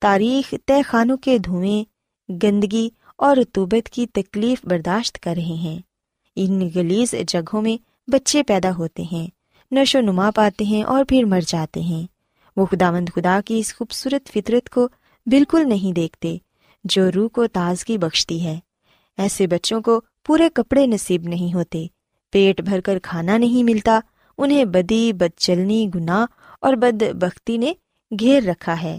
تاریخ تہ خانوں کے دھوئیں، گندگی اور رطوبت کی تکلیف برداشت کر رہے ہیں۔ ان غلیظ جگہوں میں بچے پیدا ہوتے ہیں، نشو و نما پاتے ہیں اور پھر مر جاتے ہیں۔ وہ خداوند خدا کی اس خوبصورت فطرت کو بالکل نہیں دیکھتے جو روح کو تازگی بخشتی ہے۔ ایسے بچوں کو پورے کپڑے نصیب نہیں ہوتے، پیٹ بھر کر کھانا نہیں ملتا، انہیں بدی، بدچلنی، گناہ اور بدبختی نے گھیر رکھا ہے۔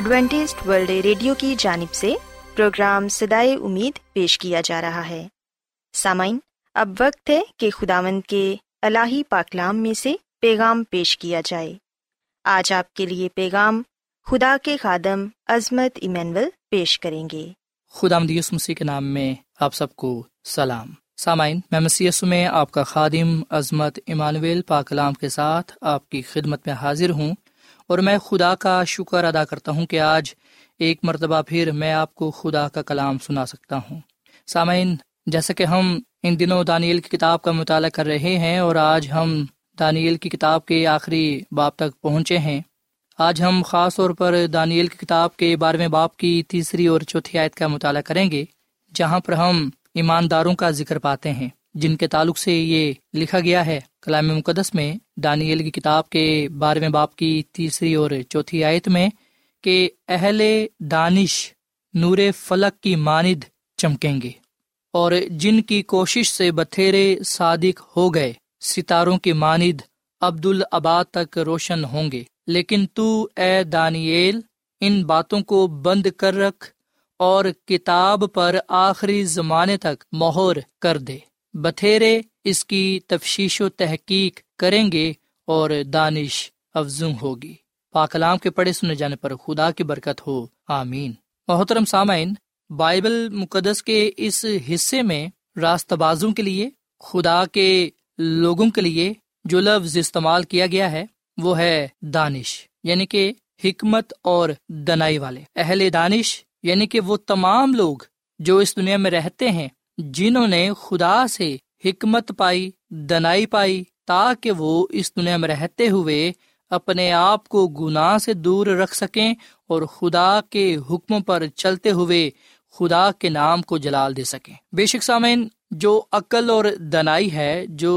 ایڈوینٹسٹ ورلڈ ریڈیو کی جانب سے پروگرام صدائے امید پیش کیا جا رہا ہے۔ سامعین، اب وقت ہے کہ خداوند کے الہی پاکلام میں سے پیغام پیش کیا جائے۔ آج آپ کے لیے پیغام خدا کے خادم عظمت ایمینول پیش کریں گے۔ خداوند یسوع مسیح کے نام میں آپ سب کو سلام۔ سامعین، میں مسیح یسوع میں آپ کا خادم عظمت ایمانویل پاک کلام کے ساتھ آپ کی خدمت میں حاضر ہوں، اور میں خدا کا شکر ادا کرتا ہوں کہ آج ایک مرتبہ پھر میں آپ کو خدا کا کلام سنا سکتا ہوں۔ سامعین، جیسا کہ ہم ان دنوں دانیل کی کتاب کا مطالعہ کر رہے ہیں، اور آج ہم دانیل کی کتاب کے آخری باب تک پہنچے ہیں۔ آج ہم خاص طور پر دانیل کی کتاب کے 12ویں باب کی 3 اور 4 آیت کا مطالعہ کریں گے، جہاں پر ہم ایمانداروں کا ذکر پاتے ہیں جن کے تعلق سے یہ لکھا گیا ہے کلام مقدس میں، دانیل کی کتاب کے 12ویں باب کی 3 اور 4 آیت میں، کہ اہل دانش نور فلک کی ماند چمکیں گے، اور جن کی کوشش سے بتھیرے صادق ہو گئے ستاروں کی ماند عبدالآباد تک روشن ہوں گے۔ لیکن تو اے دانیل ان باتوں کو بند کر رکھ اور کتاب پر آخری زمانے تک مہر کر دے۔ بتھیرے اس کی تفتیش و تحقیق کریں گے اور دانش افزوں ہوگی۔ پاک کلام کے پڑھے سنے جانے پر خدا کی برکت ہو، آمین۔ محترم سامعین، بائبل مقدس کے اس حصے میں راست بازوں کے لیے خدا کے لوگوں کے لیے جو لفظ استعمال کیا گیا ہے وہ ہے دانش، یعنی کہ حکمت اور دانائی والے۔ اہل دانش یعنی کہ وہ تمام لوگ جو اس دنیا میں رہتے ہیں جنہوں نے خدا سے حکمت پائی، دانائی پائی، تاکہ وہ اس دنیا میں رہتے ہوئے اپنے آپ کو گناہ سے دور رکھ سکیں اور خدا کے حکموں پر چلتے ہوئے خدا کے نام کو جلال دے سکیں۔ بے شک سامعین، جو عقل اور دانائی ہے، جو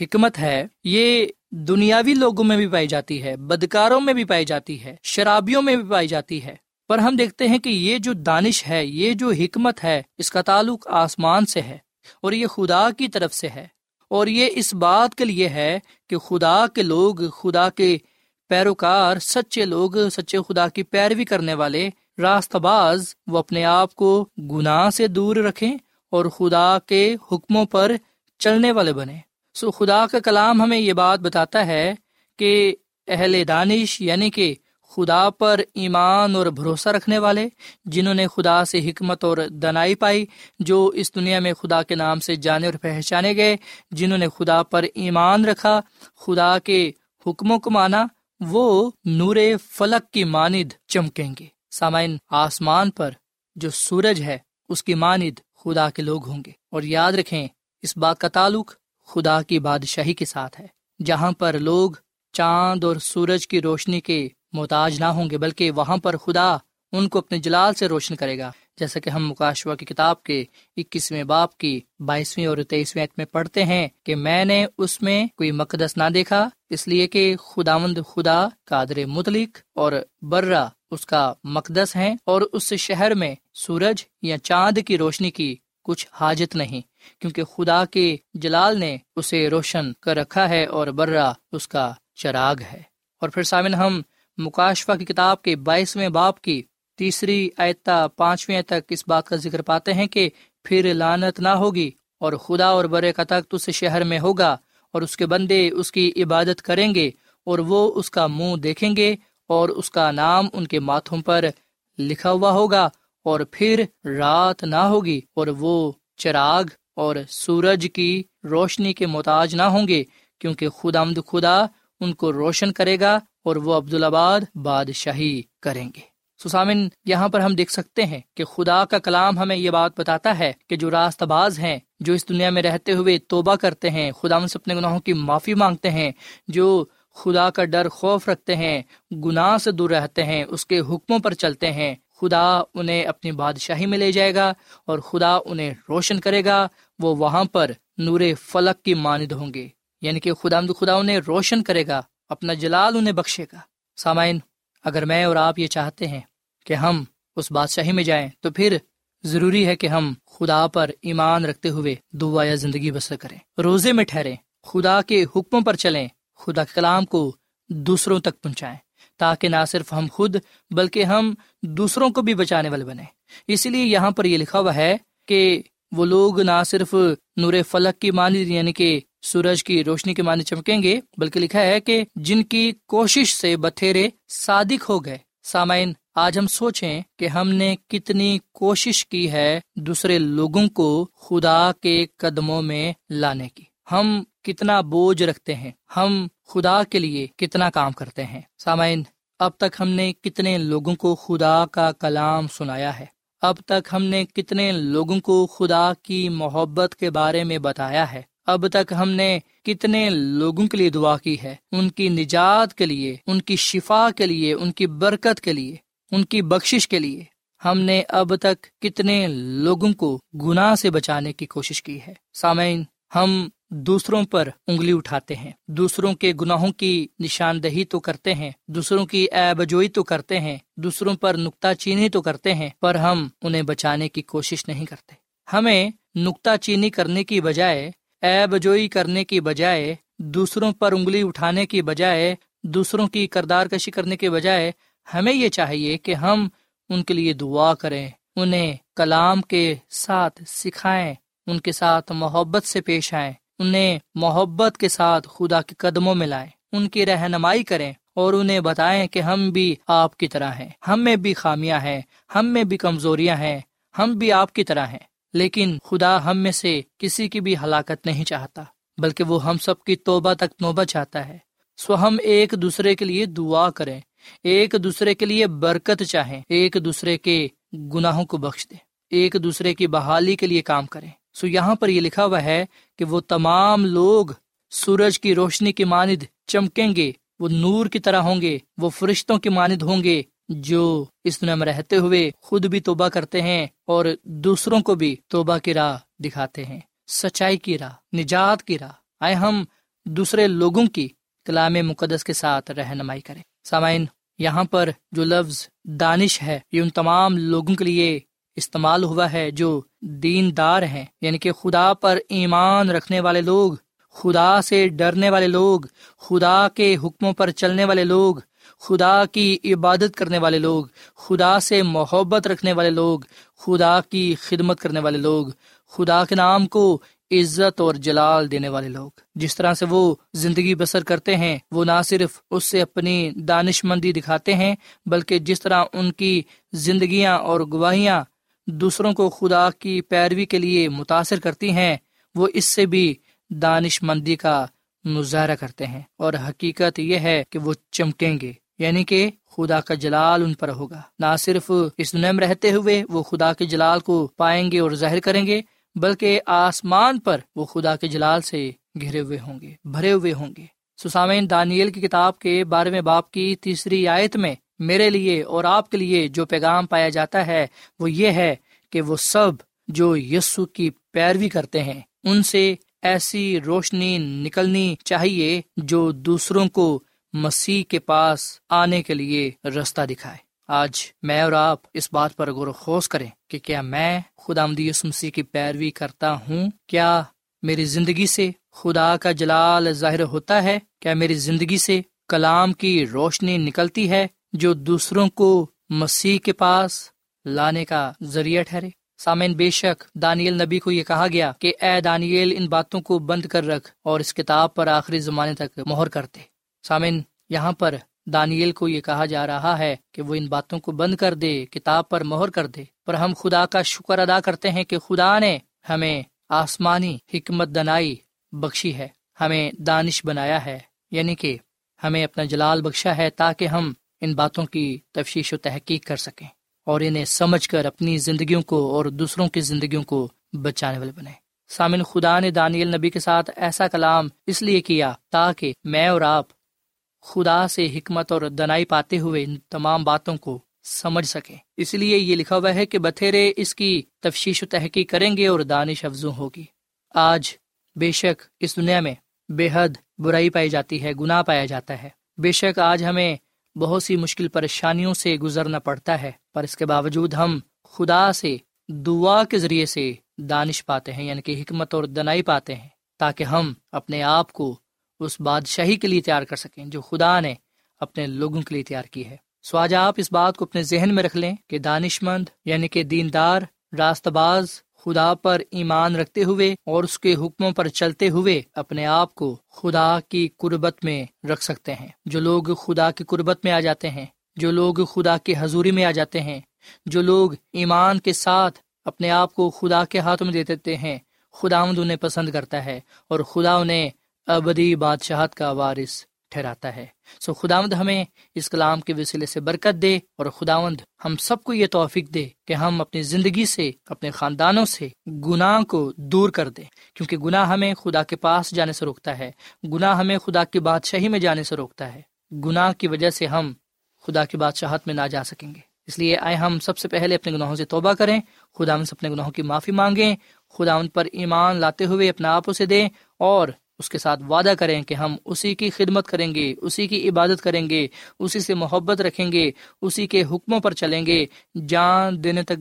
حکمت ہے، یہ دنیاوی لوگوں میں بھی پائی جاتی ہے، بدکاروں میں بھی پائی جاتی ہے، شرابیوں میں بھی پائی جاتی ہے، پر ہم دیکھتے ہیں کہ یہ جو دانش ہے، یہ جو حکمت ہے، اس کا تعلق آسمان سے ہے اور یہ خدا کی طرف سے ہے، اور یہ اس بات کے لیے ہے کہ خدا کے لوگ، خدا کے پیروکار، سچے لوگ، سچے خدا کی پیروی کرنے والے، راستہ باز، وہ اپنے آپ کو گناہ سے دور رکھیں اور خدا کے حکموں پر چلنے والے بنیں۔ سو خدا کا کلام ہمیں یہ بات بتاتا ہے کہ اہل دانش یعنی کہ خدا پر ایمان اور بھروسہ رکھنے والے، جنہوں نے خدا سے حکمت اور دانائی پائی، جو اس دنیا میں خدا کے نام سے جانے اور پہچانے گئے، جنہوں نے خدا پر ایمان رکھا، خدا کے حکموں کو مانا، وہ نور فلک کی ماند چمکیں گے۔ سامعین، آسمان پر جو سورج ہے اس کی ماند خدا کے لوگ ہوں گے، اور یاد رکھیں اس بات کا تعلق خدا کی بادشاہی کے ساتھ ہے، جہاں پر لوگ چاند اور سورج کی روشنی کے محتاج نہ ہوں گے، بلکہ وہاں پر خدا ان کو اپنے جلال سے روشن کرے گا، جیسا کہ ہم مکاشوہ کی کتاب کے 21 باب کی 22 اور 23 آیت میں پڑھتے ہیں کہ میں نے اس میں کوئی مقدس نہ دیکھا، اس لیے کہ خداوند خدا قادر مطلق اور برہ اس کا مقدس ہیں، اور اس شہر میں سورج یا چاند کی روشنی کی کچھ حاجت نہیں، کیونکہ خدا کے جلال نے اسے روشن کر رکھا ہے اور برہ اس کا چراغ ہے۔ اور پھر سامن، ہم مکاشفہ کی کتاب کے 22 باب کی 3 آیت 5 تک اس بات کا ذکر پاتے ہیں کہ پھر لعنت نہ ہوگی، اور خدا اور برے کا تخت اس شہر میں ہوگا، اور اس کے بندے اس کی عبادت کریں گے، اور وہ اس کا منہ دیکھیں گے، اور اس کا نام ان کے ماتھوں پر لکھا ہوا ہوگا، اور پھر رات نہ ہوگی، اور وہ چراغ اور سورج کی روشنی کے محتاج نہ ہوں گے، کیونکہ خداوند خدا ان کو روشن کرے گا، اور وہ عبدالآباد بادشاہی کریں گے۔ سامعین، یہاں پر ہم دیکھ سکتے ہیں کہ خدا کا کلام ہمیں یہ بات بتاتا ہے کہ جو راستہ باز ہیں، جو اس دنیا میں رہتے ہوئے توبہ کرتے ہیں، خداوند سے اپنے گناہوں کی معافی مانگتے ہیں، جو خدا کا ڈر خوف رکھتے ہیں، گناہ سے دور رہتے ہیں، اس کے حکموں پر چلتے ہیں، خدا انہیں اپنی بادشاہی میں لے جائے گا اور خدا انہیں روشن کرے گا، وہ وہاں پر نور فلک کی مانند ہوں گے، یعنی کہ خدا انہیں روشن کرے گا، اپنا جلال انہیں بخشے گا۔ سامعین، اگر میں اور آپ یہ چاہتے ہیں کہ ہم اس بادشاہی میں جائیں، تو پھر ضروری ہے کہ ہم خدا پر ایمان رکھتے ہوئے دعا یا زندگی بسر کریں، روزے میں ٹھہریں، خدا کے حکموں پر چلیں، خدا کے کلام کو دوسروں تک پہنچائیں، تاکہ نہ صرف ہم خود بلکہ ہم دوسروں کو بھی بچانے والے بنیں۔ اسی لیے یہاں پر یہ لکھا ہوا ہے کہ وہ لوگ نہ صرف نور فلک کی مانند یعنی کہ سورج کی روشنی کے معنی چمکیں گے، بلکہ لکھا ہے کہ جن کی کوشش سے بتھیرے صادق ہو گئے۔ سامعین، آج ہم سوچیں کہ ہم نے کتنی کوشش کی ہے دوسرے لوگوں کو خدا کے قدموں میں لانے کی، ہم کتنا بوجھ رکھتے ہیں، ہم خدا کے لیے کتنا کام کرتے ہیں۔ سامعین، اب تک ہم نے کتنے لوگوں کو خدا کا کلام سنایا ہے، اب تک ہم نے کتنے لوگوں کو خدا کی محبت کے بارے میں بتایا ہے، اب تک ہم نے کتنے لوگوں کے لیے دعا کی ہے، ان کی نجات کے لیے، ان کی شفا کے لیے، ان کی برکت کے لیے، ان کی بخشش کے لیے، ہم نے اب تک کتنے لوگوں کو گناہ سے بچانے کی کوشش کی ہے۔ سامعین، ہم دوسروں پر انگلی اٹھاتے ہیں، دوسروں کے گناہوں کی نشاندہی تو کرتے ہیں، دوسروں کی عیب جوئی تو کرتے ہیں، دوسروں پر نکتہ چینی تو کرتے ہیں، پر ہم انہیں بچانے کی کوشش نہیں کرتے۔ ہمیں نکتہ چینی کرنے کی بجائے، عیب جوئی کرنے کی بجائے، دوسروں پر انگلی اٹھانے کی بجائے، دوسروں کی کردار کشی کرنے کے بجائے، ہمیں یہ چاہیے کہ ہم ان کے لیے دعا کریں، انہیں کلام کے ساتھ سکھائیں، ان کے ساتھ محبت سے پیش آئیں، انہیں محبت کے ساتھ خدا کے قدموں میں لائیں، ان کی رہنمائی کریں، اور انہیں بتائیں کہ ہم بھی آپ کی طرح ہیں، ہم میں بھی خامیاں ہیں، ہم میں بھی کمزوریاں ہیں، ہم بھی آپ کی طرح ہیں، لیکن خدا ہم میں سے کسی کی بھی ہلاکت نہیں چاہتا، بلکہ وہ ہم سب کی توبہ تک نوبہ چاہتا ہے۔ سو ہم ایک دوسرے کے لیے دعا کریں، ایک دوسرے کے لیے برکت چاہیں، ایک دوسرے کے گناہوں کو بخش دیں، ایک دوسرے کی بحالی کے لیے کام کریں۔ سو یہاں پر یہ لکھا ہوا ہے کہ وہ تمام لوگ سورج کی روشنی کی مانند چمکیں گے، وہ نور کی طرح ہوں گے، وہ فرشتوں کی مانند ہوں گے جو اس دنیا میں رہتے ہوئے خود بھی توبہ کرتے ہیں اور دوسروں کو بھی توبہ کی راہ دکھاتے ہیں، سچائی کی راہ، نجات کی راہ۔ آئے ہم دوسرے لوگوں کی کلام مقدس کے ساتھ رہنمائی کریں۔ سامعین، یہاں پر جو لفظ دانش ہے یہ ان تمام لوگوں کے لیے استعمال ہوا ہے جو دین دار ہیں، یعنی کہ خدا پر ایمان رکھنے والے لوگ، خدا سے ڈرنے والے لوگ، خدا کے حکموں پر چلنے والے لوگ، خدا کی عبادت کرنے والے لوگ، خدا سے محبت رکھنے والے لوگ، خدا کی خدمت کرنے والے لوگ، خدا کے نام کو عزت اور جلال دینے والے لوگ۔ جس طرح سے وہ زندگی بسر کرتے ہیں، وہ نہ صرف اس سے اپنی دانش مندی دکھاتے ہیں بلکہ جس طرح ان کی زندگیاں اور گواہیاں دوسروں کو خدا کی پیروی کے لیے متاثر کرتی ہیں، وہ اس سے بھی دانش مندی کا مظاہرہ کرتے ہیں، اور حقیقت یہ ہے کہ وہ چمکیں گے، یعنی کہ خدا کا جلال ان پر ہوگا۔ نہ صرف اس دنیا میں رہتے ہوئے وہ خدا کے جلال کو پائیں گے اور ظاہر کریں گے، بلکہ آسمان پر وہ خدا کے جلال سے گھرے ہوئے ہوں گے، بھرے ہوئے ہوں گے۔ سامعین، دانیل کی کتاب کے 12ویں باب کی 3 آیت میں میرے لیے اور آپ کے لیے جو پیغام پایا جاتا ہے وہ یہ ہے کہ وہ سب جو یسوع کی پیروی کرتے ہیں ان سے ایسی روشنی نکلنی چاہیے جو دوسروں کو مسیح کے پاس آنے کے لیے رستہ دکھائے۔ آج میں اور آپ اس بات پر غور و خوض کریں کہ کیا میں خداوند یسوع مسیح کی پیروی کرتا ہوں؟ کیا میری زندگی سے خدا کا جلال ظاہر ہوتا ہے؟ کیا میری زندگی سے کلام کی روشنی نکلتی ہے جو دوسروں کو مسیح کے پاس لانے کا ذریعہ ٹھہرے؟ سامعین، بے شک دانیل نبی کو یہ کہا گیا کہ اے دانیل، ان باتوں کو بند کر رکھ اور اس کتاب پر آخری زمانے تک مہر کرتے۔ سامعین، یہاں پر دانیل کو یہ کہا جا رہا ہے کہ وہ ان باتوں کو بند کر دے، کتاب پر مہر کر دے، پر ہم خدا کا شکر ادا کرتے ہیں کہ خدا نے ہمیں آسمانی حکمت دانائی بخشی ہے، ہمیں دانش بنایا ہے، یعنی کہ ہمیں اپنا جلال بخشا ہے تاکہ ہم ان باتوں کی تفتیش و تحقیق کر سکیں اور انہیں سمجھ کر اپنی زندگیوں کو اور دوسروں کی زندگیوں کو بچانے والے بنائیں۔ سامعین، خدا نے دانیل نبی کے ساتھ ایسا کلام اس لیے کیا تاکہ میں اور آپ خدا سے حکمت اور دانائی پاتے ہوئے ان تمام باتوں کو سمجھ سکیں۔ اس لیے یہ لکھا ہوا ہے کہ بتھیرے اس کی تفتیش و تحقیق کریں گے اور دانش افزوں ہوگی۔ آج بے شک اس دنیا میں بے حد برائی پائی جاتی ہے، گناہ پایا جاتا ہے، بے شک آج ہمیں بہت سی مشکل پریشانیوں سے گزرنا پڑتا ہے، پر اس کے باوجود ہم خدا سے دعا کے ذریعے سے دانش پاتے ہیں، یعنی کہ حکمت اور دانائی پاتے ہیں تاکہ ہم اپنے آپ کو اس بادشاہی کے لیے تیار کر سکیں جو خدا نے اپنے لوگوں کے لیے تیار کی ہے۔ سو آج آپ اس بات کو اپنے ذہن میں رکھ لیں کہ دانش مند یعنی کہ دیندار، راست باز، خدا پر ایمان رکھتے ہوئے اور اس کے حکموں پر چلتے ہوئے اپنے آپ کو خدا کی قربت میں رکھ سکتے ہیں۔ جو لوگ خدا کی قربت میں آ جاتے ہیں، جو لوگ خدا کی حضوری میں آ جاتے ہیں، جو لوگ ایمان کے ساتھ اپنے آپ کو خدا کے ہاتھوں میں دے دیتے ہیں، خداوند انہیں پسند کرتا ہے اور خدا انہیں ابدی بادشاہت کا وارث ٹھہراتا ہے۔ سو خداوند ہمیں اس کلام کے وسیلے سے برکت دے، اور خداوند ہم سب کو یہ توفیق دے کہ ہم اپنی زندگی سے، اپنے خاندانوں سے گناہ کو دور کر دیں، کیونکہ گناہ ہمیں خدا کے پاس جانے سے روکتا ہے، گناہ ہمیں خدا کی بادشاہی میں جانے سے روکتا ہے، گناہ کی وجہ سے ہم خدا کی بادشاہت میں نہ جا سکیں گے۔ اس لیے آئے ہم سب سے پہلے اپنے گناہوں سے توبہ کریں، خداوند سے اپنے گناہوں کی معافی مانگیں، خداوند پر ایمان لاتے ہوئے اپنا آپ اسے دیں، اور اس کے ساتھ وعدہ کریں کہ ہم اسی کی خدمت کریں گے، اسی کی عبادت کریں گے، اسی سے محبت رکھیں گے، اسی کے حکموں پر چلیں گے، جان دینے تک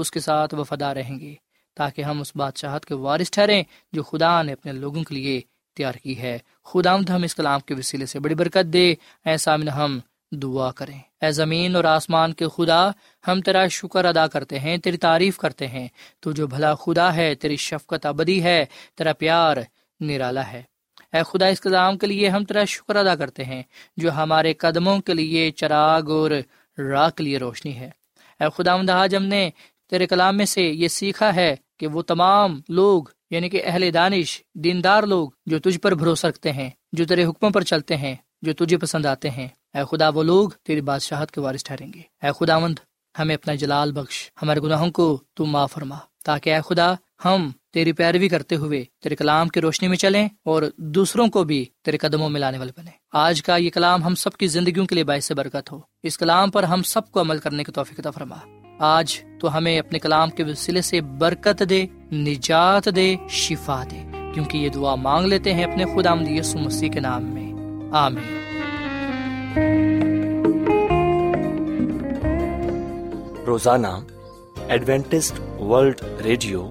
اس کے ساتھ وفادار رہیں گے، تاکہ ہم اس بادشاہت کے وارث ٹھہریں جو خدا نے اپنے لوگوں کے لیے تیار کی ہے۔ خداوند ہم اس کلام کے وسیلے سے بڑی برکت دے۔ اے سامن، ہم دعا کریں۔ اے زمین اور آسمان کے خدا، ہم تیرا شکر ادا کرتے ہیں، تیری تعریف کرتے ہیں، تو جو بھلا خدا ہے، تیری شفقت ابدی ہے، تیرا پیار نرالا ہے۔ اے خدا، اس کلام کے لیے ہم تیرا شکر ادا کرتے ہیں جو ہمارے قدموں کے لیے چراغ اور راہ کے لیے روشنی ہے۔ اے خداوند، آج ہم نے تیرے کلام میں سے یہ سیکھا ہے کہ وہ تمام لوگ یعنی کہ اہل دانش دیندار لوگ جو تجھ پر بھروسہ رکھتے ہیں، جو تیرے حکموں پر چلتے ہیں، جو تجھے پسند آتے ہیں، اے خدا وہ لوگ تیری بادشاہت کے وارث ٹھہریں گے۔ اے خداوند ہمیں اپنا جلال بخش، ہمارے گناہوں کو تو معاف فرما، تاکہ اے خدا ہم تیری پیروی کرتے ہوئے تیرے کلام کی روشنی میں چلیں اور دوسروں کو بھی تیرے قدموں میں لانے والے بنیں۔ آج کا یہ کلام ہم سب کی زندگیوں کے لیے باعث برکت ہو۔ اس کلام پر ہم سب کو عمل کرنے کی توفیق عطا فرما۔ آج تو ہمیں اپنے کلام کے وسیلے سے برکت دے، نجات دے، شفا دے، کیونکہ یہ دعا مانگ لیتے ہیں اپنے خداوند یسوع مسیح کے نام میں، آمین۔ روزانہ ایڈوینٹسٹ ورلڈ ریڈیو